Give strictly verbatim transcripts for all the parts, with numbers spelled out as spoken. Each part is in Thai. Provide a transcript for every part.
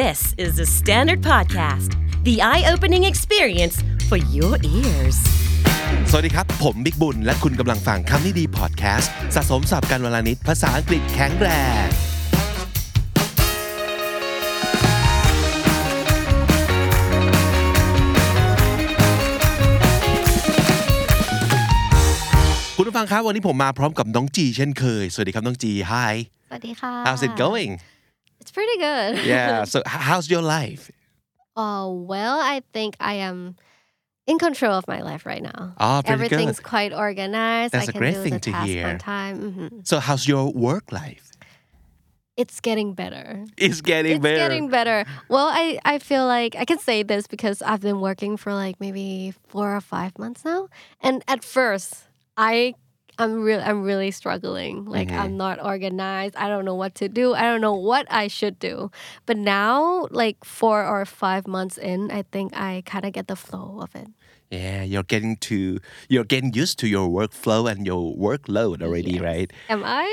This is the Standard Podcast, the eye-opening experience for your ears. สวัสดีครับผมบิ๊กบุญและคุณกำลังฟังคำนี้ดีพอดแคสต์สะสมศัพท์การวลานิดภาษาอังกฤษแข็งแรงคุณผู้ฟังครับวันนี้ผมมาพร้อมกับน้องจีเช่นเคยสวัสดีครับน้องจี Hi สวัสดีค่ะ How's it going?It's pretty good. Yeah. So how's your life? Oh, well, I think I am in control of my life right now. Oh, pretty good. Everything's quite organized. That's I a can great do thing the to task hear. On time. Mm-hmm. So how's your work life? It's getting better. It's getting it's better. It's getting better. Well, I, I feel like I can say this because I've been working for like maybe four or five months now. And at first, I...I'm really, I'm really struggling. Like mm-hmm. I'm not organized. I don't know what to do. I don't know what I should do. But now, like four or five months in, I think I kind of get the flow of it. Yeah, you're getting to, you're getting used to your workflow and your workload already, yes. right? Am I?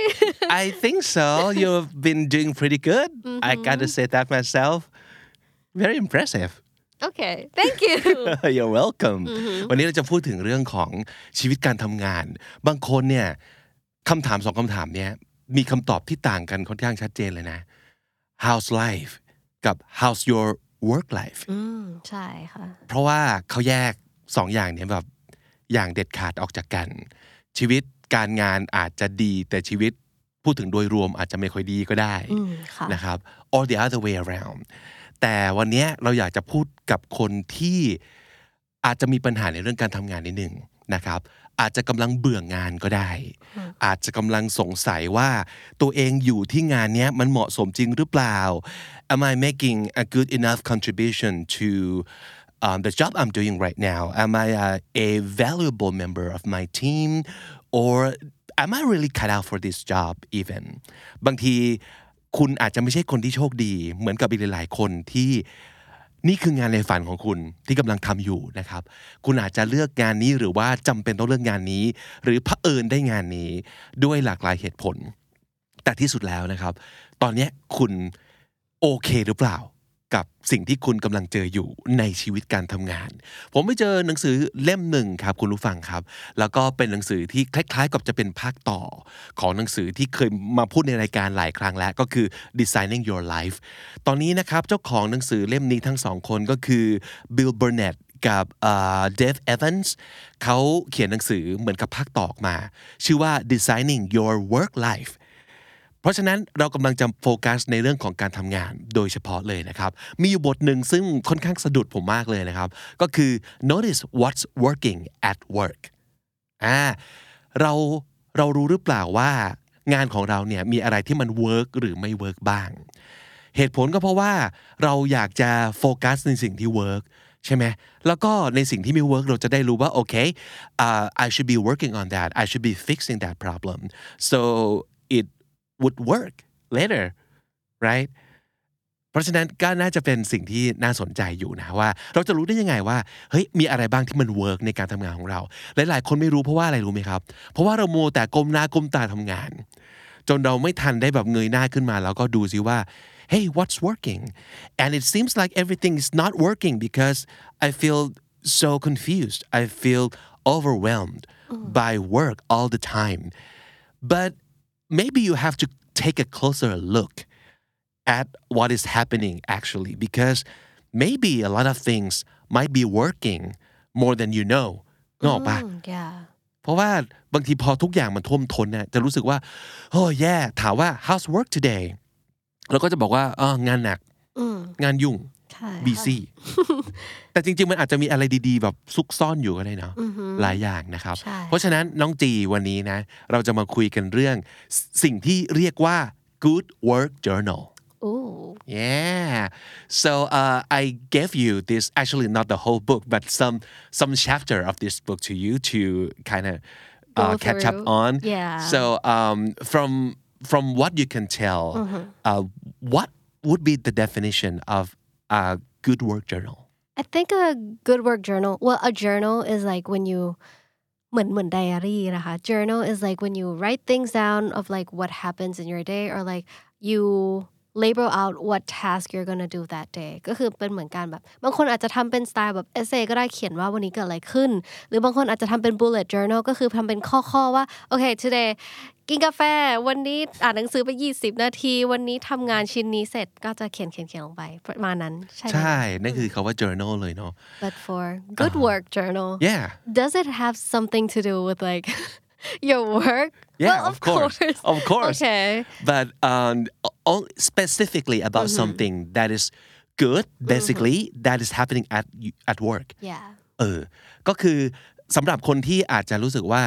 I think so. You've been doing pretty good. Mm-hmm. I gotta say that myself. Very impressive.Okay, thank you. You're welcome. วันนี้เราจะพูดถึงเรื่องของชีวิตการทำงานบางคนเนี่ยคำถามสองคำถามเนี่ยมีคำตอบที่ต่างกันค่อนข้างชัดเจนเลยนะ How's life กับ How's your work life อืมใช่ค่ะเพราะว่าเขาแยกสองอย่างเนี่ยแบบอย่างเด็ดขาดออกจากกันชีวิตการงานอาจจะดีแต่ชีวิตพูดถึงโดยรวมอาจจะไม่ค่อยดีก็ได้นะครับ Or the other way aroundแต่วันนี้เราอยากจะพูดกับคนที่อาจจะมีปัญหาในเรื่องการทำงานนิดหนึ่งนะครับอาจจะกำลังเบื่องานก็ได้อาจจะกำลังสงสัยว่าตัวเองอยู่ที่งานนี้มันเหมาะสมจริงหรือเปล่า Am I making a good enough contribution to um, the job I'm doing right now? Am I a, a valuable member of my team? Or am I really cut out for this job even? บางทีคุณอาจจะไม่ใช่คนที่โชคดีเหมือนกับอีกหลายๆคนที่นี่คืองานในฝันของคุณที่กำลังทำอยู่นะครับคุณอาจจะเลือกงานนี้หรือว่าจำเป็นต้องเลือกงานนี้หรือเผอิญได้งานนี้ด้วยหลากหลายเหตุผลแต่ที่สุดแล้วนะครับตอนนี้คุณโอเคหรือเปล่ากับสิ่งที่คุณกำลังเจออยู่ในชีวิตการทำงานผมไปเจอหนังสือเล่มหนึ่งครับคุณผู้ฟังครับแล้วก็เป็นหนังสือที่คล้ายๆกับจะเป็นภาคต่อของหนังสือที่เคยมาพูดในรายการหลายครั้งแล้วก็คือ Designing Your Life ตอนนี้นะครับเจ้าของหนังสือเล่มนี้ทั้งสองคนก็คือ Bill Burnett กับ uh, Dave Evans เขาเขียนหนังสือเหมือนกับภาคต่อออกมาชื่อว่า Designing Your Work Lifeเพราะฉะนั้นเรากำลังจะโฟกัสในเรื่องของการทำงานโดยเฉพาะเลยนะครับมีอยู่บทหนึ่งซึ่งค่อนข้างสะดุดผมมากเลยนะครับก็คือ notice what's working at work อ่าเราเรารู้หรือเปล่าว่างานของเราเนี่ยมีอะไรที่มัน work หรือไม่ work บ้างเหตุผลก็เพราะว่าเราอยากจะโฟกัสในสิ่งที่ work ใช่ไหมแล้วก็ในสิ่งที่ไม่ work เราจะได้รู้ว่าโอเค uh, I should be working on that I should be fixing that problem so it would work later right เพราะฉะนั้นก็น่าจะเป็นสิ่งที่น่าสนใจอยู่นะว่าเราจะรู้ได้ยังไงว่าเฮ้ยมีอะไรบ้างที่มัน work ในการทำงานของเราหลายๆคนไม่รู้เพราะว่าอะไรรู้ไหมครับเพราะว่าเราโมแต่ก้มหน้าก้มตาทำงานจนเราไม่ทันได้แบบเงยหน้าขึ้นมาแล้วก็ดูซิว่า hey what's working and it seems like everything is not working because I feel so confused I feel overwhelmed by work all the time butMaybe you have to take a closer look at what is happening actually because maybe a lot of things might be working more than you know นึกออกปะเพราะว่าบางทีพอทุกอย่างมันท่วมท้นเนี่ยจะรู้สึกว่าโอ้แย่ถามว่า how's work today แล้วก็จะบอกว่าอ๋องานหนักงานยุ่ง busy แต่จริงๆมันอาจจะมีอะไรดีๆแบบซุกซ่อนอยู่ก็ได้นะหลายอย่างนะครับเพราะฉะนั้นน้องจีวันนี้นะเราจะมาคุยกันเรื่องสิ่งที่เรียกว่า Good Work Journal Ooh. Yeah so uh, I gave you this actually not the whole book but some some chapter of this book to you to kind of uh, catch up on yeah. so um, from from what you can tell mm-hmm. uh, what would be the definition of a Good Work Journal I think a good work journal well a journal is like when you เหมือนเหมือนไดอารี่นะคะ journal is like when you write things down of like what happens in your day or like you label out what task you're gonna do that day ก็คือเป็นเหมือนกันแบบบางคนอาจจะทำเป็นสไตล์แบบ essay ก็ได้เขียนว่าวันนี้เกิดอะไรขึ้นหรือบางคนอาจจะทำเป็น bullet journal ก็คือทำเป็นข้อๆว่าโอเค today กินกาแฟวันนี้อ่านหนังสือไปยี่สิบนาทีวันนี้ทำงานชิ้นนี้เสร็จก็จะเขียนเขียนเขียนลงไปประมาณนั้นใช่ใช่นั่นคือคำว่า journal เลยเนาะ but for good work journal yeah does it have something to do with like your work yeah well, of, of course. course of course okay but um all specifically about mm-hmm. something that is good basically mm-hmm. that is happening at at work yeah เออก็คือสำหรับคนที่อาจจะรู้สึกว่า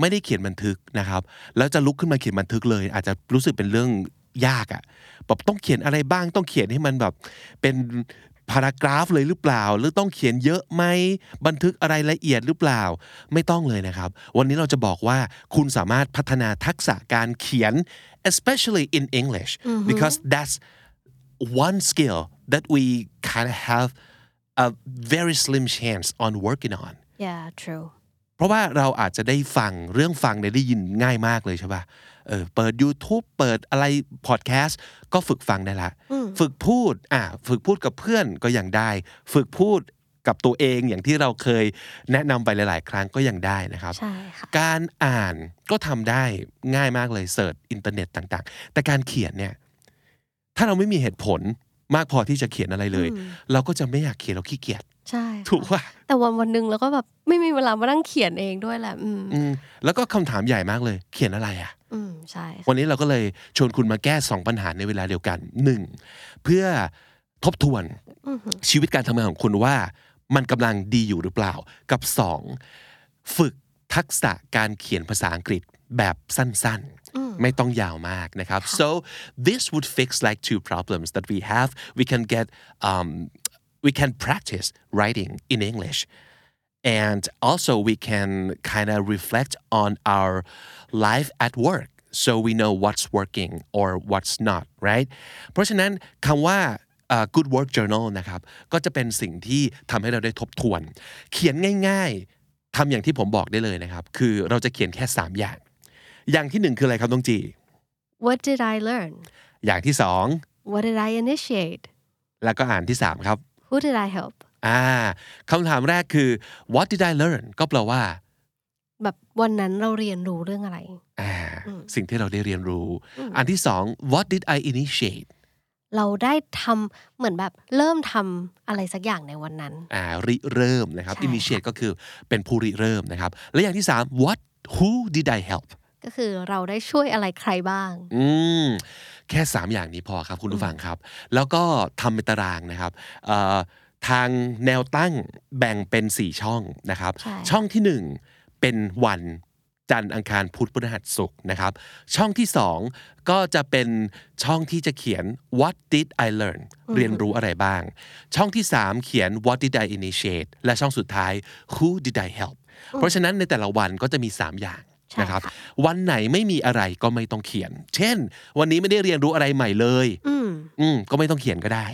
ไม่ได้เขียนบันทึกนะครับแล้วจะลุกขึ้นมาเขียนบันทึกเลยอาจจะรู้สึกเป็นเรื่องยากอ่ะแบบต้องเขียนอะไรบ้างต้องเขียนให้มันแบบเป็นพารากราฟเลยหรือเปล่าหรือต้องเขียนเยอะไหมบันทึกอะไรละเอียดหรือเปล่าไม่ต้องเลยนะครับวันนี้เราจะบอกว่าคุณสามารถพัฒนาทักษะการเขียน especially in English mm-hmm. because that's one skill that we kind of have a very slim chance on working on yeah true เพราะว่าเราอาจจะได้ฟังเรื่องฟังได้ยินง่ายมากเลยใช่ป่ะเออเปิด YouTube เปิดอะไรพอดแคสต์ก็ฝึกฟังได้ละฝึกพูดอ่ะฝึกพูดกับเพื่อนก็ยังได้ฝึกพูดกับตัวเองอย่างที่เราเคยแนะนำไปหลายๆครั้งก็ยังได้นะครับใช่ค่ะการอ่านก็ทำได้ง่ายมากเลยเสิร์ชอินเทอร์เน็ตต่างๆแต่การเขียนเนี่ยถ้าเราไม่มีเหตุผลมากพอที่จะเขียนอะไรเลยเราก็จะไม่อยากเขียนเราขี้เกียจใช่ถูกว่าแต่วันวันนึงเราก็แบบไม่มีเวลามานั่งเขียนเองด้วยแหละอืมแล้วก็คำถามใหญ่มากเลยเขียนอะไรอ่ะอืมใช่วันนี้เราก็เลยชวนคุณมาแก้สองปัญหาในเวลาเดียวกันหนึ่งเพื่อทบทวนชีวิตการทำงานของคุณว่ามันกำลังดีอยู่หรือเปล่ากับสองฝึกทักษะการเขียนภาษาอังกฤษแบบสั้นๆไม่ต้องยาวมากนะครับ so this would fix like two problems that we have we can get um we can practice writing in English and also we can kind of reflect on our life at work so we know what's working or what's not right เพราะฉะนั้นคำว่า uh, good work journal นะครับก็จะเป็นสิ่งที่ทำให้เราได้ทบทวนเขียนง่ายๆทำอย่างที่ผมบอกได้เลยนะครับคือเราจะเขียนแค่สามอย่างอย่างที่หนึ่งคืออะไรครับต้องจี What did I learn อย่างที่สอง What did I initiate แล้วก็อ่านที่สามครับWho did I help? อ่าคำถามแรกคือ What did I learn? ก็แปลว่าแบบวันนั้นเราเรียนรู้เรื่องอะไรอ่าสิ่งที่เราได้เรียนรู้อันที่สอง What did I initiate? เราได้ทำเหมือนแบบเริ่มทำอะไรสักอย่างในวันนั้นอ่าริเริ่มนะครับ initiate ก็คือเป็นผู้ริเริ่มนะครับและอย่างที่สาม What Who did I help? ก็คือเราได้ช่วยอะไรใครบ้างอืมแค่สามอย่างนี้พอครับคุณผู้ฟังครับแล้วก็ทำเป็นตารางนะครับทางแนวตั้งแบ่งเป็นสี่ช่องนะครับช่องที่หนึ่งเป็นวันจันทร์อังคารพุธพฤหัสศุกร์นะครับช่องที่สองก็จะเป็นช่องที่จะเขียน What did I learn เรียนรู้อะไรบ้างช่องที่สามเขียน What did I initiate และช่องสุดท้าย Who did I help เพราะฉะนั้นในแต่ละวันก็จะมีสามอย่างนะครับวันไหนไม่มีอะไรก็ไม่ต้องเขียนเช่นวันนี้ไม่ได้เรียนรู้อะไรใหม่เลยอืมก็ไม่ต้องเขียนก็ได้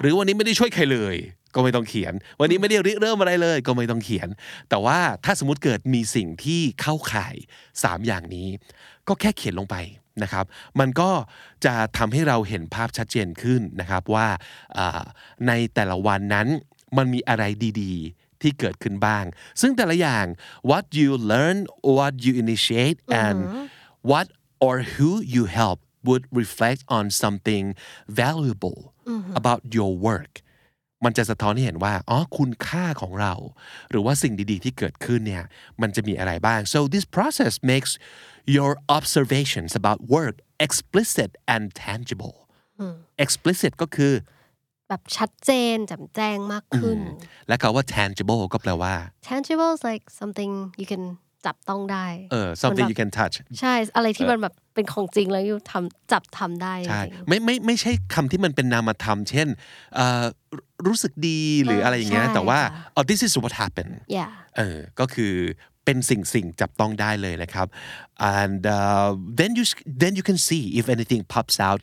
หรือวันนี้ไม่ได้ช่วยใครเลยก็ไม่ต้องเขียนวันนี้ไม่ได้ริเริ่มอะไรเลยก็ไม่ต้องเขียนแต่ว่าถ้าสมมุติเกิดมีสิ่งที่เข้าข่ายสามอย่างนี้ก็แค่เขียนลงไปนะครับมันก็จะทำให้เราเห็นภาพชัดเจนขึ้นนะครับว่าในแต่ละวันนั้นมันมีอะไรดีๆที่เกิดขึ้นบ้างซึ่งแต่ละอย่าง what you learn what you initiate and what or who you help would reflect on something valuable about your work มันจะสะท้อนให้เห็นว่าอ๋อคุณค่าของเราหรือว่าสิ่งดีๆที่เกิดขึ้นเนี่ยมันจะมีอะไรบ้าง so this process makes your observations about work explicit and tangible explicit ก็คือแบบชัดเจนแจ่มแจ้งมากขึ้นและคำว่า tangible ก็แปลว่า tangible is like something you can จับต้องได้เออ something you can touch ใช่อะไรที่มันแบบเป็นของจริงแล้วอยู่ทำจับทำได้ใช่ไม่ไม่ไม่ใช่คำที่มันเป็นนามธรรมเช่นเอ่อรู้สึกดีหรืออะไรอย่างเงี้ยแต่ว่า oh this is what happened เออก็คือเป็นสิ่งสิ่งจับต้องได้เลยนะครับ and uh, then you then you can see if anything pops out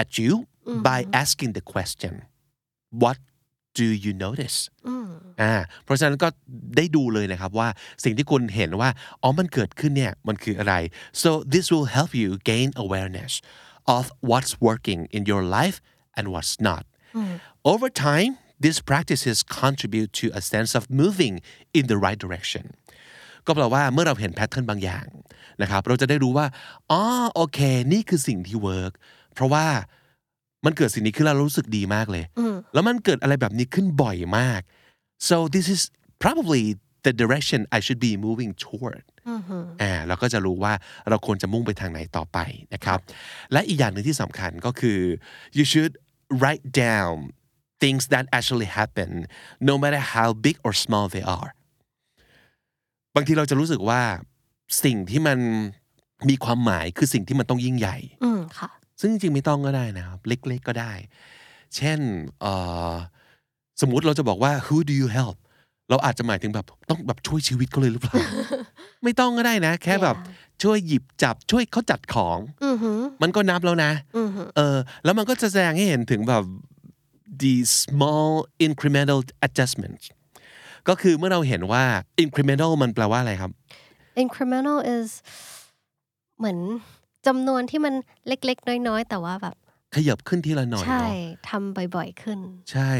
at you by asking the question what do you notice อ่าเพราะฉะนั้นก็ได้ดูเลยนะครับว่าสิ่งที่คุณเห็นว่าอ๋อมันเกิดขึ้นเนี่ยมันคืออะไร so this will help you gain awareness of what's working in your life and what's not. Mm. Over time, these practices contribute to a sense of moving in the right direction. ก็แปลว่าเมื่อเราเห็นแพทเทิร์นบางอย่างนะครับเราจะได้รู้ว่าอ๋อโอเคนี่คือสิ่งที่เวิร์กเพราะว่ามันเกิดสิ่งนี้ขึ้นแล้วรู้สึกดีมากเลยแล้วมันเกิดอะไรแบบนี้ขึ้นบ่อยมาก so this is probably the direction I should be moving toward อ่าเราก็จะรู้ว่าเราควรจะมุ่งไปทางไหนต่อไปนะครับและอีกอย่างนึงที่สำคัญก็คือ you should write down things that actually happen no matter how big or small they areบางทีเราจะรู้สึกว่าสิ่งที่มันมีความหมายคือสิ่งที่มันต้องยิ่งใหญ่ซึ่งจริงๆไม่ต้องก็ได้นะครับเล็กๆก็ได้เช่นสมมุติเราจะบอกว่า who do you help เราอาจจะหมายถึงแบบต้องแบบช่วยชีวิตเขาเลยหรือเปล่า ไม่ต้องก็ได้นะแค่ yeah. แบบช่วยหยิบจับช่วยเขาจัดของ mm-hmm. มันก็นับแล้วนะ mm-hmm. เออแล้วมันก็จะแสดงให้เห็นถึงแบบ the small incremental adjustmentก็คือเมื่อเราเห็นว่า incremental มันแปลว่าอะไรครับ incremental is เหมือนจำนวนที่มันเล็กๆน้อยๆแต่ว่าแบบขยับขึ้นทีละหน่อยใช่ทำบ่อยๆขึ้นใช่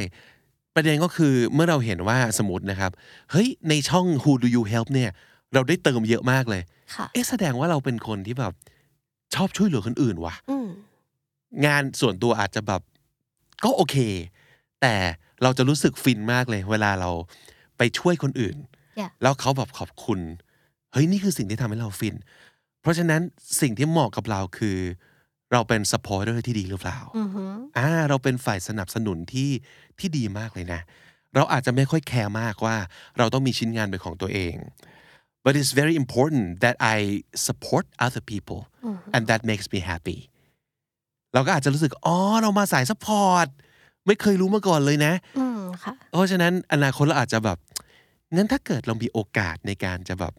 ประเด็นก็คือเมื่อเราเห็นว่าสมมตินะครับเฮ้ยในช่อง Who Do You Help เนี่ยเราได้เติมเยอะมากเลยเอ๊ะแสดงว่าเราเป็นคนที่แบบชอบช่วยเหลือคนอื่นว่ะงานส่วนตัวอาจจะแบบก็โอเคแต่เราจะรู้สึกฟินมากเลยเวลาเราไปช่วยคนอื่น yeah. แล้วเขาแบบขอบคุณเฮ้ยนี่คือสิ่งที่ทำให้เราฟินเพราะฉะนั้นสิ่งที่เหมาะกับเราคือเราเป็น supporter ที่ดีหรือเปล่า mm-hmm. อ่าเราเป็นฝ่ายสนับสนุนที่ที่ดีมากเลยนะเราอาจจะไม่ค่อยแคร์มากว่าเราต้องมีชิ้นงานเป็นของตัวเอง but it's very important that I support other people mm-hmm. and that makes me happy เราก็อาจจะรู้สึกอ๋อเรามาสาย support ไม่เคยรู้มาก่อนเลยนะเพราะฉะนั้นอนาคตเราอาจจะแบบงั้นถ้าเกิดเรามีโอกาสในการจะแบบ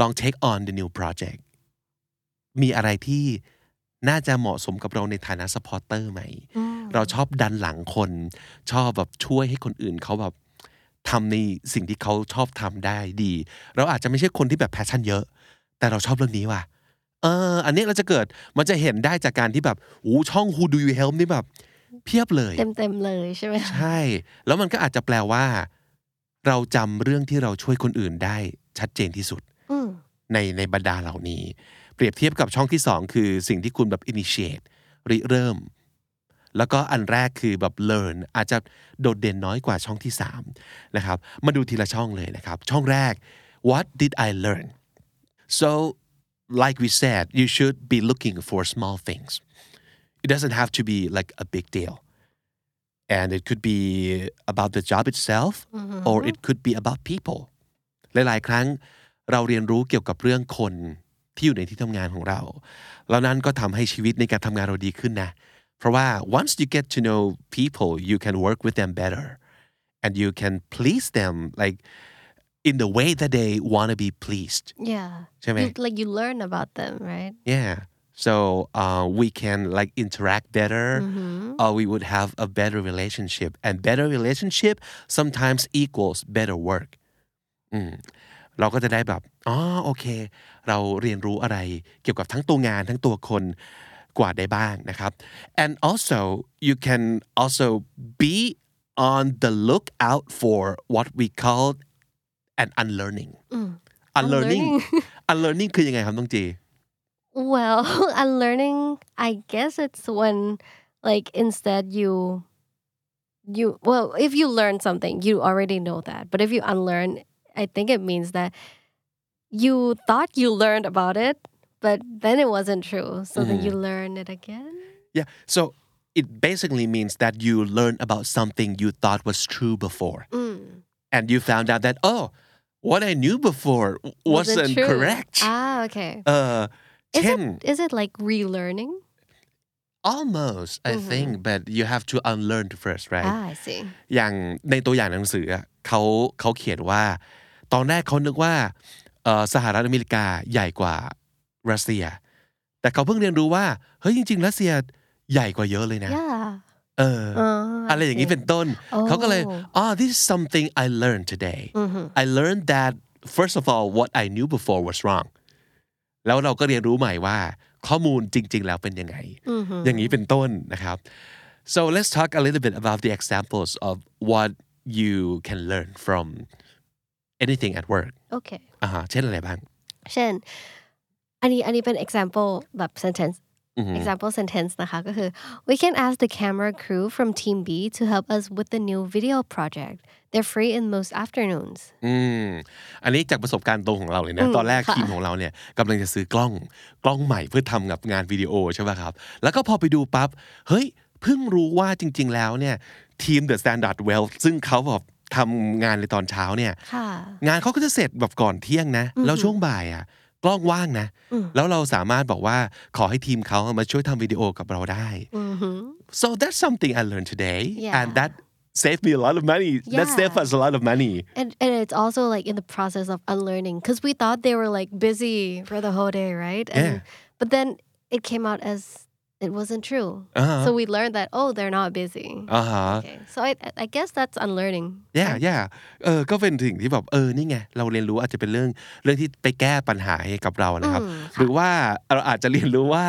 ลอง take on the new project มีอะไรที่น่าจะเหมาะสมกับเราในฐานะ supporter ไหมเราชอบดันหลังคนชอบแบบช่วยให้คนอื่นเขาแบบทำในสิ่งที่เขาชอบทำได้ดีเราอาจจะไม่ใช่คนที่แบบ passion เยอะแต่เราชอบเรื่องนี้ว่ะเอออันนี้เราจะเกิดมันจะเห็นได้จากการที่แบบโอ้ช่อง Who Do You Help นี่แบบเพียบเลยเต็มๆเลยใช่ไหมใช่แล้วมันก็อาจจะแปลว่าเราจำเรื่องที่เราช่วยคนอื่นได้ชัดเจนที่สุดในในบรรดาเหล่านี้เปรียบเทียบกับช่องที่สองคือสิ่งที่คุณแบบ initiate ริเริ่มแล้วก็อันแรกคือแบบ learn อาจจะโดดเด่นน้อยกว่าช่องที่สามนะครับมาดูทีละช่องเลยนะครับช่องแรก what did I learn so like we said you should be looking for small thingsIt doesn't have to be like a big deal. And it could be about the job itself, mm-hmm. or it could be about people. หลายๆครั้งเราเรียนรู้เกี่ยวกับเรื่องคนที่อยู่ในที่ทำงานของเราแล้วนั้นก็ทำให้ชีวิตในการทำงานเราดีขึ้นนะเพราะว่า once you get to know people, you can work with them better. And you can please them like in the way that they want to be pleased. Yeah. ใช่ไหม Like you learn about them, right? Yeah.So uh, we can like interact better, mm-hmm. or we would have a better relationship, and better relationship sometimes equals better work. อืมเราก็จะได้แบบอ๋อโอเคเราเรียนรู้อะไรเกี่ยวกับทั้งตัวงานทั้งตัวคนกว่าได้บ้างนะครับ And also you can also be on the lookout for what we call an unlearning. Mm. Unlearning, unlearning คือยังไงครับต้องจีWell, unlearning, I guess it's when, like, instead you, you, well, if you learn something, you already know that. But if you unlearn, I think it means that you thought you learned about it, but then it wasn't true. So mm. then you learn it again. Yeah. So it basically means that you learn about something you thought was true before. Mm. And you found out that, oh, what I knew before wasn't, wasn't correct. Ah, okay. Uh,Is it, is it like relearning? Almost, I mm-hmm. think, but you have to unlearn first, right? Ah, I see. อย่างในตัวอย่างหนังสือเขาเขาเขียนว่าตอนแรกเขานึกว่าสหรัฐอเมริกาใหญ่กว่ารัสเซียแต่เขาเพิ่งเรียนรู้ว่าเฮ้ยจริงๆรัสเซียใหญ่กว่าเยอะเลยนะ yeah. เออ uh, อะไรอย่างนี้เป็นต้น oh. เขาก็เลยอ๋อ oh, this is something I learned today. Mm-hmm. I learned that first of all, what I knew before was wrong.แล้วเราก็เรียนรู้ใหม่ว่า ข้อมูลจริงๆแล้วเป็นยังไงอย่างนี้เป็นต้นนะครับ so let's talk a little bit about the examples of what you can learn from anything at work okay อ่าเช่นอะไรบ้างเช่นอันนี้อันนี้เป็น example แบบ sentence example sentence นะคะก็คือ we can ask the camera crew from team B to help us with the new video project they're free in most afternoons อืมอันนี้จากประสบการณ์ตรงของเราเลยนะตอนแรกทีมของเราเนี่ยกำลังจะซื้อกล้องกล้องใหม่เพื่อทำกับงานวิดีโอใช่ป่ะครับแล้วก็พอไปดูปั๊บเฮ้ยเพิ่งรู้ว่าจริงๆแล้วเนี่ยทีม The Standard Wealth ซึ่งเขาแบบทำงานในตอนเช้าเนี่ยงานเขาก็จะเสร็จแบบก่อนเที่ยงนะแล้วช่วงบ่ายอ่ะกล้องว่างนะแล้วเราสามารถบอกว่าขอให้ทีมเขามาช่วยทำวิดีโอกับเราได้ so that's something I learned today yeah. and that saved me a lot of money yeah. that saved us a lot of money and, and it's also like in the process of unlearning because we thought they were like busy for the whole day right and, yeah. but then it came out as it wasn't true uh-huh. so we learned that oh they're not busy uh-huh. okay. so I, I guess that's unlearning yeah right? yeah เออก็เป็นสิ่งที่แบบเออนี่ไงเราเรียนรู้อาจจะเป็นเรื่องเรื่องที่ไปแก้ปัญหาให้กับเรานะครับหรือว่าเราอาจจะเรียนรู้ว่า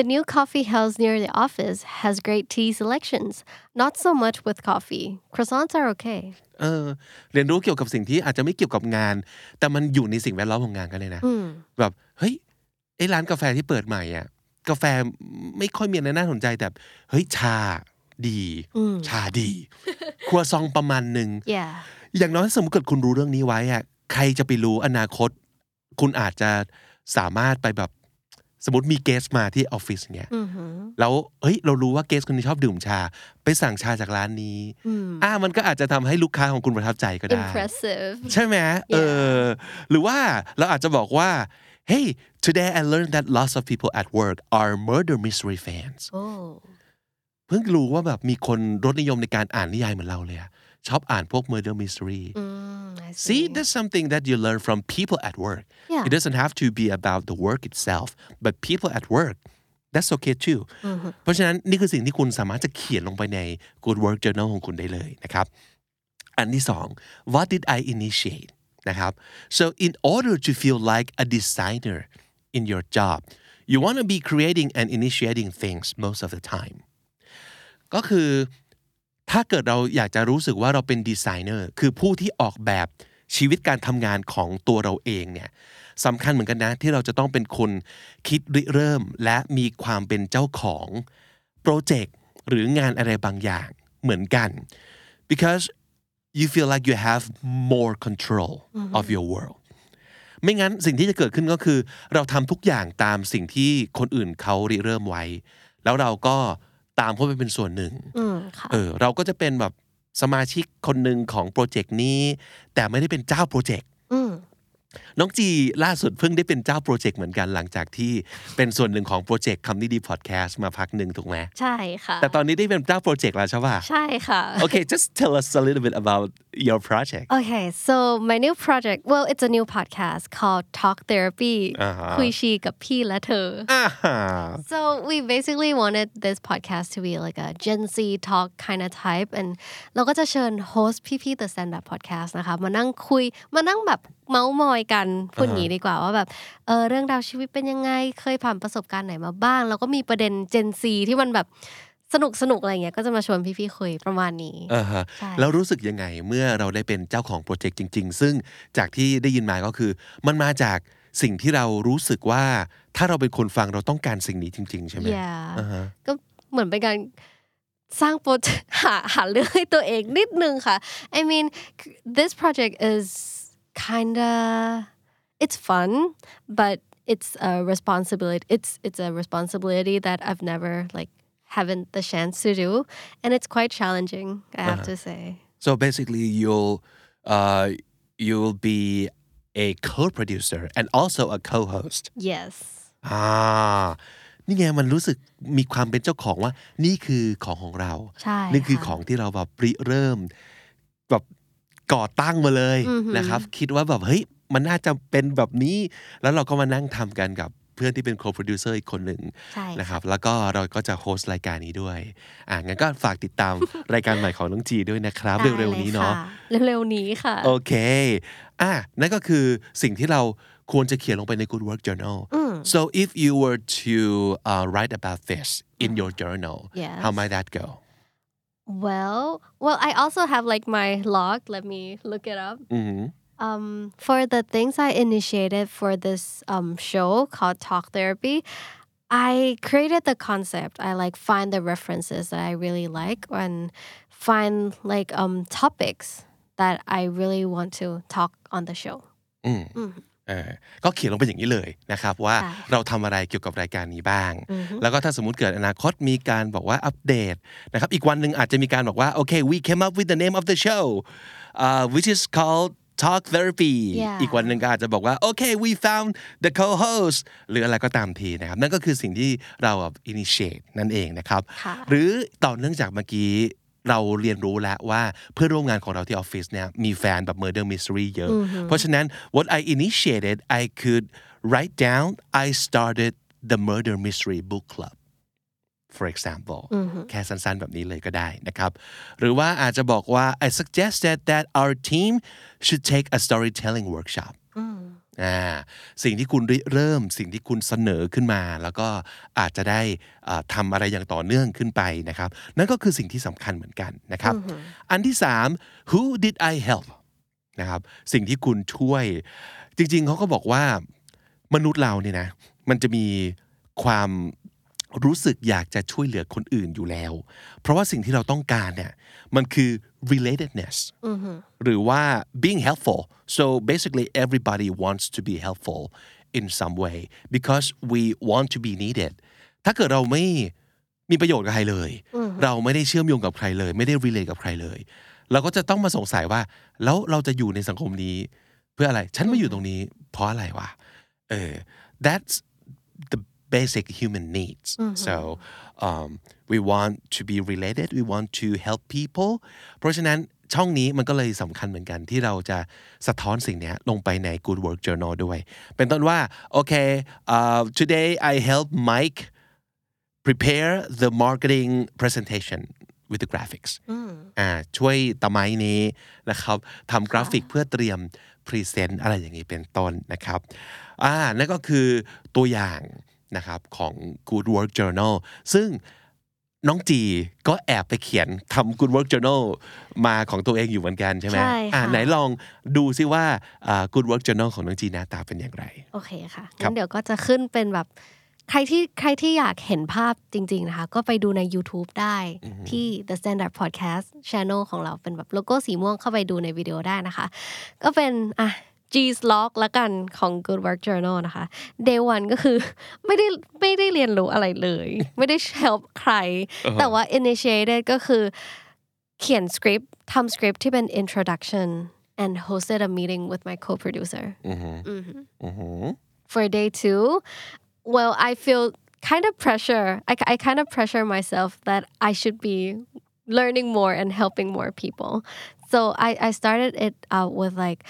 the new coffee house near the office has great tea selections not so much with coffee croissants are okay เออเรียนรู้เกี่ยวกับสิ่งที่อาจจะไม่เกี่ยวกับงานแต่มันอยู่ในสิ่งแวดล้อมของงานกันเลยนะแบบเฮ้ยไอ้ร้านกาแฟที่เปิดใหม่อ่ะกาแฟไม่ค่อยมีอะไรน่าสนใจแต่เฮ้ยชาดีชาดีครัวซองประมาณนึง yeah. อย่างน้อยสมมติเกิดคุณรู้เรื่องนี้ไว้อะใครจะไปรู้อนาคตคุณอาจจะสามารถไปแบบสมมติมีเกสมาที่ออฟฟิศเงี้ยแล้วเฮ้ยเรารู้ว่าเกสคนนี้ชอบดื่มชาไปสั่งชาจากร้านนี้อ่ามันก็อาจจะทำให้ลูกค้าของคุณประทับใจก็ได้ impressive ใช่ไหม yeah. เออหรือว่าเราอาจจะบอกว่าHey, today I learned that lots of people at work are murder mystery fans. เพิ่งรู้ว่าแบบมีคนรสนิยมในการอ่านนิยายเหมือนเราเลยชอบอ่านพวก murder mystery. See, that's something that you learn from people at work. It doesn't have to be about the work itself, but people at work. That's okay too. เพราะฉะนั้นนี่คือสิ่งที่คุณสามารถจะเขียนลงไปใน Good Work Journal ของคุณได้เลยนะครับอันที่สอง What did I initiate?So in order to feel like a designer in your job, you want to be creating and initiating things most of the time. ก็คือถ้าเกิดเราอยากจะรู้สึกว่าเราเป็นดีไซเนอร์คือผู้ที่ออกแบบชีวิตการทำงานของตัวเราเองเนี่ยสำคัญเหมือนกันนะที่เราจะต้องเป็นคนคิดริเริ่มและมีความเป็นเจ้าของโปรเจกต์หรืองานอะไรบางอย่างเหมือนกัน because you feel like you have more control mm-hmm. of your world ไม่งั้นสิ่งที่จะเกิดขึ้นก็คือเราทำทุกอย่างตามสิ่งที่คนอื่นเขาริเริ่มไว้แล้วเราก็ตามเข้าไปเป็นส่วนหนึ่ง mm-hmm. เออเราก็จะเป็นแบบสมาชิกคนหนึ่งของโปรเจกต์นี้แต่ไม่ได้เป็นเจ้าโปรเจกต์ mm-hmm. น้องจีล่าสุดเพิ่งได้เป็นเจ้าโปรเจกต์เหมือนกันหลังจากที่เป็นส่วนหนึ่งของโปรเจกต์คำนี้ดีพอดแคสต์มาพักหนึ่งถูกไหมใช่ค่ะแต่ตอนนี้ได้เป็นเจ้าโปรเจกต์แล้วใช่ป่ะใช่ค่ะ Okay just tell us a little bit about your project Okay so my new project well it's a new podcast called Talk Therapy คุยชีกับพี่และเธอ So we basically wanted this podcast to be like a Gen Z talk kind of type and เราก็จะเชิญโฮสต์พี่ๆ The Standard Podcast นะคะมานั่งคุยมานั่งแบบเม้ามอยกันพูดอย่างนี้ดีกว่าว่าแบบเออเรื่องราวชีวิตเป็นยังไงเคยผ่านประสบการณ์ไหนมาบ้างแล้วก็มีประเด็น Gen Z ที่มันแบบสนุกสนุกอะไรเงี้ยก็จะมาชวนพี่ๆคุยประมาณนี้อ่าฮะแล้วรู้สึกยังไงเมื่อเราได้เป็นเจ้าของโปรเจกต์จริงๆซึ่งจากที่ได้ยินมาก็คือมันมาจากสิ่งที่เรารู้สึกว่าถ้าเราเป็นคนฟังเราต้องการสิ่งนี้จริงๆใช่ไหมอ่าฮะก็เหมือนเป็นการสร้างโปรเจกต์หาหาเรื่องให้ตัวเองนิดนึงค่ะ I mean this project is kinda it's fun but it's a responsibility it's it's a responsibility that I've never like haven't the chance to do and it's quite challenging I have uh-huh. to say so basically you'll uh you'll be a co-producer and also a co-host yes ah นี่ไงมันรู้สึกมีความเป็นเจ้าของว่านี่คือของของเราใช่นี่คือของที่เราแบบริเริ่มแบบก่อตั้งมาเลย mm-hmm. นะครับคิดว่าแบบเฮ้ยมันน่าจะเป็นแบบนี้แล้วเราก็มานั่งทำกันกับเพื่อนที่เป็น co-producer อีกคนหนึ่งนะครับแล้วก็เราก็จะโฮสต์รายการนี้ด้วยอ่ะงั้นก็ฝากติดตาม รายการใหม่ของน้องจีด้วยนะครับเร็วๆนี้เนาะเร็วๆนี้ค่ะโอเคอ่ะนั่นก็คือสิ่งที่เราควรจะเขียนลงไปใน Good Work Journal So if you were to uh, write about this in your journal, yes. how might that go? Well, well, I also have like my log. Let me look it up. Mm-hmm. Um, for the things I initiated for this um, show called Talk Therapy, I created the concept. I like find the references that I really like and find like um, topics that I really want to talk on the show. Mm. Mm-hmm.ก็เขียนลงไปอย่างนี้เลยนะครับว่าเราทำอะไรเกี่ยวกับรายการนี้บ้างแล้วก็ถ้าสมมุติเกิดอนาคตมีการบอกว่าอัปเดตนะครับอีกวันนึงอาจจะมีการบอกว่าโอเค we came up with the name of the show uh, which is called Talk Therapy อีกวันนึงก็อาจจะบอกว่าโอเค we found the co-host หรืออะไรก็ตามทีนะครับนั่นก็คือสิ่งที่เรา initiate นั่นเองนะครับหรือต่อเนื่องจากเมื่อกี้เราเรียนรู้แล้วว่าเพื่อนร่วมงานของเราที่ออฟฟิศเนี่ยมีแฟนแบบ murder mystery เยอะเพราะฉะนั้น what I initiated I could write down I started the murder mystery book club for example แค่สั้นๆแบบนี้เลยก็ได้นะครับหรือว่าอาจจะบอกว่า I suggested that our team should take a storytelling workshop อ่าสิ่งที่คุณเริ่มสิ่งที่คุณเสนอขึ้นมาแล้วก็อาจจะได้ทำอะไรอย่างต่อเนื่องขึ้นไปนะครับนั่นก็คือสิ่งที่สำคัญเหมือนกันนะครับอันที่สาม who did I help นะครับสิ่งที่คุณช่วยจริงๆเขาก็บอกว่ามนุษย์เราเนี่ยนะมันจะมีความรู้สึกอยากจะช่วยเหลือคนอื่นอยู่แล้วเพราะว่าสิ่งที่เราต้องการเนี่ยมันคือ relatedness หรือว่า being helpful so basically everybody wants to be helpful in some way because we want to be needed ถ้าเกิดเราไม่มีประโยชน์กับใครเลยเราไม่ได้เชื่อมโยงกับใครเลยไม่ได้ relate กับใครเลยเราก็จะต้องมาสงสัยว่าแล้วเราจะอยู่ในสังคมนี้เพื่ออะไรฉันมาอยู่ตรงนี้เพราะอะไรวะเออ that's the basic human needs mm-hmm. so um, we want to be related we want to help people เพราะฉะนั้นช่องนี้มันก็เลยสำคัญเหมือนกันที่เราจะสะท้อนสิ่งนี้ลงไปใน Good Work Journal ด้วยเป็นต้นว่าโอเค uh, today I help Mike prepare the marketing presentation with the graphics อ่าช่วยตะไม้นี้นะครับทำกราฟิกเพื่อเตรียมพรีเซนต์อะไรอย่างนี้เป็นต้นนะครับอ่านั่นก็คือตัวอย่างนะครับของ Good Work Journal ซึ่งน้องจีก็แอบไปเขียนทำ Good Work Journal มาของตัวเองอยู่เหมือนกันใช่ไหมใช่ค่ะไหนลองดูซิว่า uh, Good Work Journal ของน้องจีหน้าตาเป็นอย่างไรโอเคค่ะงั้นเดี๋ยวก็จะขึ้นเป็นแบบใครที่ใครที่อยากเห็นภาพจริงๆนะคะก็ไปดูใน YouTube ได้ที่ The Standard Podcast Channel ของเราเป็นแบบโลโก้สีม่วงเข้าไปดูในวิดีโอได้นะคะก็เป็นอ่ะG's log ละกันของ Good Work Journal นะคะ Day วัน ก็คือไม่ได้ไม่ได้เรียนรู้อะไรเลยไม่ได้ help ใคร uh-huh. แต่ว่า initiated ก็คือเขียนสคริปต์ทำสคริปต์ที่เป็น introduction and hosted a meeting with my co-producer mm-hmm. Mm-hmm. Mm-hmm. for day two well I feel kind of pressure I, I kind of pressure myself that I should be learning more and helping more people so I I started it out with like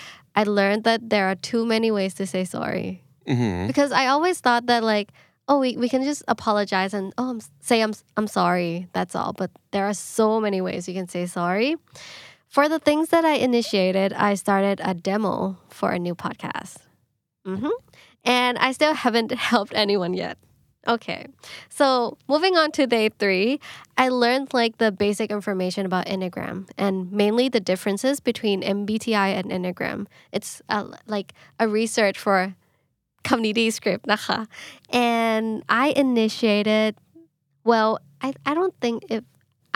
I learned that there are too many ways to say sorry mm-hmm. because I always thought that like oh we we can just apologize and oh I'm, say I'm I'm sorry that's all but there are so many ways you can say sorry for the things that I initiated I started a demo for a new podcast mm-hmm. and I still haven't helped anyone yet okay so moving on to day three I learned like the basic information about enneagram and mainly the differences between M B T I and enneagram it's a, like a research for community script นะคะ and I initiated well I I don't think if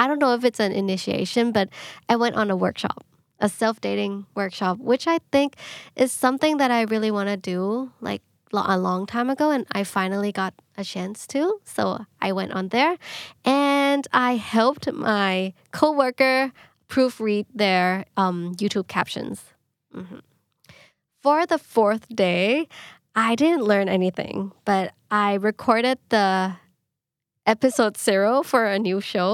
I don't know if it's an initiation but I went on a workshop a self-dating workshop which I think is something that I really want to do like a long time ago and I finally got a chance to so I went on there and I helped my coworker proofread their um, YouTube captions mm-hmm. for the fourth day I didn't learn anything but I recorded the episode zero for a new show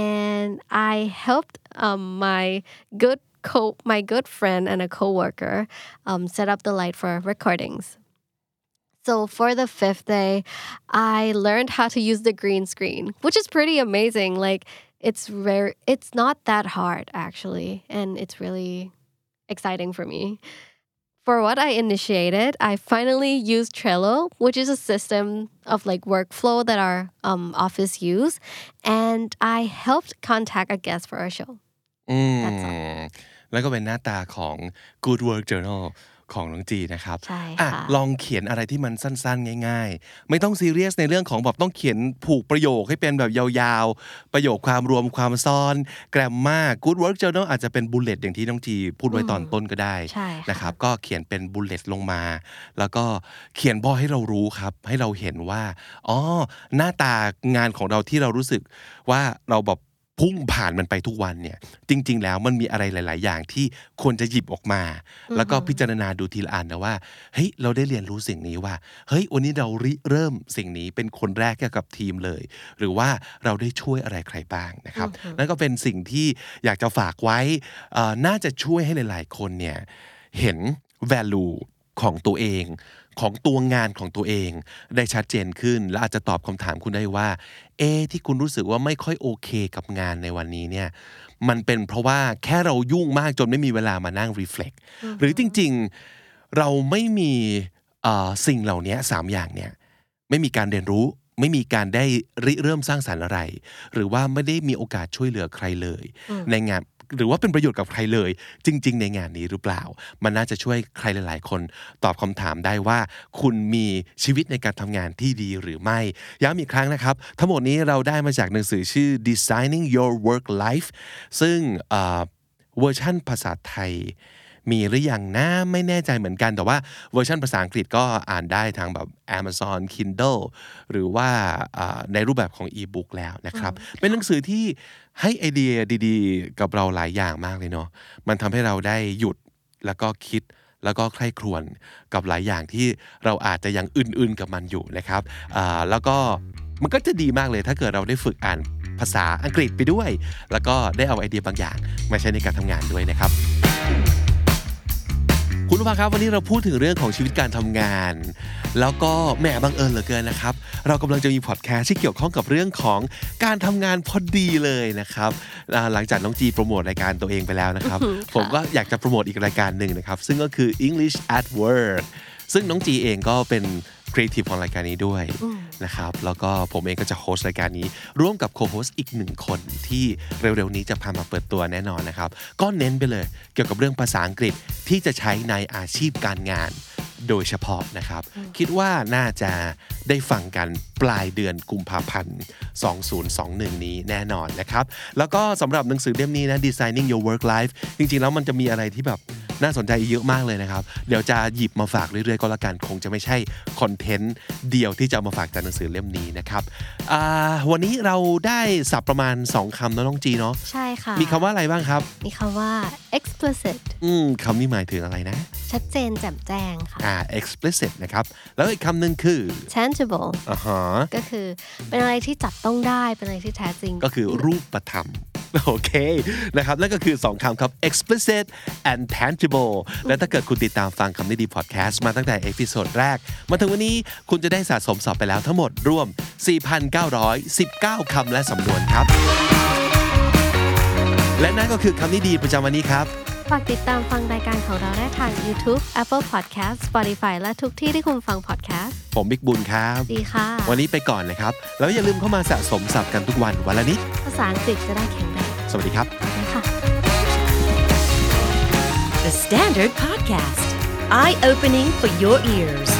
and I helped um, my good Co- my good friend and a coworker um, set up the light for recordings. So for the fifth day, I learned how to use the green screen, which is pretty amazing. Like it's very, it's not that hard actually, and it's really exciting for me. For what I initiated, I finally used Trello, which is a system of like workflow that our um, office use, and I helped contact a guest for our show. Mm. That's all. แล้วก็เป็นหน้าตาของ Good Work Journal ของน้องจีนะครับใช่ค่ะลองเขียนอะไรที่มันสั้นๆง่ายๆไม่ต้องซีเรียสในเรื่องของแบบต้องเขียนผูกประโยคให้เป็นแบบยาวๆประโยคความรวมความซ้อนแกรมมา Good Work Journal อาจจะเป็นบุลเลตอย่างที่น้องจีพูดไว้ตอนต้นก็ได้นะครับก็เขียนเป็นบุลเลตลงมาแล้วก็เขียนบ่อให้เรารู้ครับให้เราเห็นว่าอ๋อหน้าตางานของเราที่เรารู้สึกว่าเราแบบพุ่งผ่านมันไปทุกวันเนี่ยจริงๆแล้วมันมีอะไรหลายๆอย่างที่ควรจะหยิบออกมาแล้วก็พิจารณาดูทีละอันนะว่าเฮ้ยเราได้เรียนรู้สิ่งนี้ว่าเฮ้ยวันนี้เราริเริ่มสิ่งนี้เป็นคนแรกกับทีมเลยหรือว่าเราได้ช่วยอะไรใครบ้างนะครับนั่นก็เป็นสิ่งที่อยากจะฝากไว้น่าจะช่วยให้หลายๆคนเนี่ยเห็น value ของตัวเองของตัวงานของตัวเองได้ชัดเจนขึ้นและอาจจะตอบคำถามคุณได้ว่าเอ๊ะที่คุณรู้สึกว่าไม่ค่อยโอเคกับงานในวันนี้เนี่ยมันเป็นเพราะว่าแค่เรายุ่งมากจนไม่มีเวลามานั่ง reflect หรือจริงๆเราไม่มีเอ่อสิ่งเหล่านี้สามอย่างเนี่ยไม่มีการเรียนรู้ไม่มีการได้ริเริ่มสร้างสรรค์อะไรหรือว่าไม่ได้มีโอกาสช่วยเหลือใครเลยในงานหรือว่าเป็นประโยชน์กับใครเลยจริงๆในงานนี้หรือเปล่ามันน่าจะช่วยใครหลายๆคนตอบคำถามได้ว่าคุณมีชีวิตในการทำงานที่ดีหรือไม่ย้ำอีกครั้งนะครับทั้งหมดนี้เราได้มาจากหนังสือชื่อ Designing Your Work Life ซึ่งเอ่อเวอร์ชั่นภาษาไทยมีหรือยังนะไม่แน่ใจเหมือนกันแต่ว่าเวอร์ชันภาษาอังกฤษก็อ่านได้ทางแบบ Amazon Kindle หรือว่าในรูปแบบของ e-book แล้วนะครับเป็นหนังสือที่ให้ไอเดียดีๆกับเราหลายอย่างมากเลยเนาะมันทำให้เราได้หยุดแล้วก็คิดแล้วก็ใคร่ครวญกับหลายอย่างที่เราอาจจะยังอื่นๆกับมันอยู่นะครับแล้วก็มันก็จะดีมากเลยถ้าเกิดเราได้ฝึกอ่านภาษาอังกฤษไปด้วยแล้วก็ได้เอาไอเดียบางอย่างมาใช้ในการทำงานด้วยนะครับคุณผู้ฟังครับวันนี้เราพูดถึงเรื่องของชีวิตการทำงานแล้วก็แหมบังเอิญเหลือเกินนะครับเรากำลังจะมีพอดแคสต์ที่เกี่ยวข้องกับเรื่องของการทำงานพอดีเลยนะครับหลังจากน้องจีโปรโมทรายการตัวเองไปแล้วนะครับ ผมก็อยากจะโปรโมทอีกรายการหนึ่งนะครับซึ่งก็คือ English at Work ซึ่งน้องจีเองก็เป็นครีเอทีฟของรายการนี้ด้วยนะครับแล้วก็ผมเองก็จะโฮสต์รายการนี้ร่วมกับโคโฮสต์อีกหนึ่งคนที่เร็วๆนี้จะพามาเปิดตัวแน่นอนนะครับก็เน้นไปเลยเกี่ยวกับเรื่องภาษาอังกฤษที่จะใช้ในอาชีพการงานโดยเฉพาะนะครับคิดว่าน่าจะได้ฟังกันปลายเดือนกุมภาพันธ์สองพันยี่สิบเอ็ดนี้แน่นอนนะครับแล้วก็สำหรับหนังสือเล่มนี้นะ Designing Your Work Life จริงๆแล้วมันจะมีอะไรที่แบบน่าสนใจเยอะมากเลยนะครับเดี๋ยวจะหยิบมาฝากเรื่อยๆก็แล้วกันคงจะไม่ใช่คอนเทนต์เดียวที่จะมาฝากจากหนังสือเล่มนี้นะครับวันนี้เราได้ศัพท์ประมาณสองคำนะน้องจีเนาะใช่ค่ะมีคำว่าอะไรบ้างครับมีคำว่า explicit อืมคำนี้หมายถึงอะไรนะชัดเจนแจ่มแจ้งค่ะอ่า explicit นะครับแล้วอีกคำหนึ่งคือ tangible อ่าฮะก็คือเป็นอะไรที่จับต้องได้เป็นอะไรที่แท้จริงก็คือรูปธรรมโอเคนะครับนั่นก็คือสองคำครับ explicit and tangible และถ้าเกิดคุณติดตามฟังคำนี้ดีพอดแคสต์มาตั้งแต่เอพิโซดแรกมาถึงวันนี้คุณจะได้สะสมศัพท์ไปแล้วทั้งหมดรวม สี่พันเก้าร้อยสิบเก้า คำและสำนวนครับและนั่นก็คือคำนี้ดีประจำวันนี้ครับฝากติดตามฟังรายการของเราได้ทาง YouTube, Apple Podcast, Spotify และทุกที่ที่คุณฟัง podcast ผมบิ๊กบุญครับดีค่ะวันนี้ไปก่อนนะครับแล้วอย่าลืมเข้ามาสะสมศัพท์กันทุกวันวันละนิดภาษาอังกฤษจะได้แข็งแรงสวัสดีครับค่ะ The Standard Podcast Eye Opening for Your Ears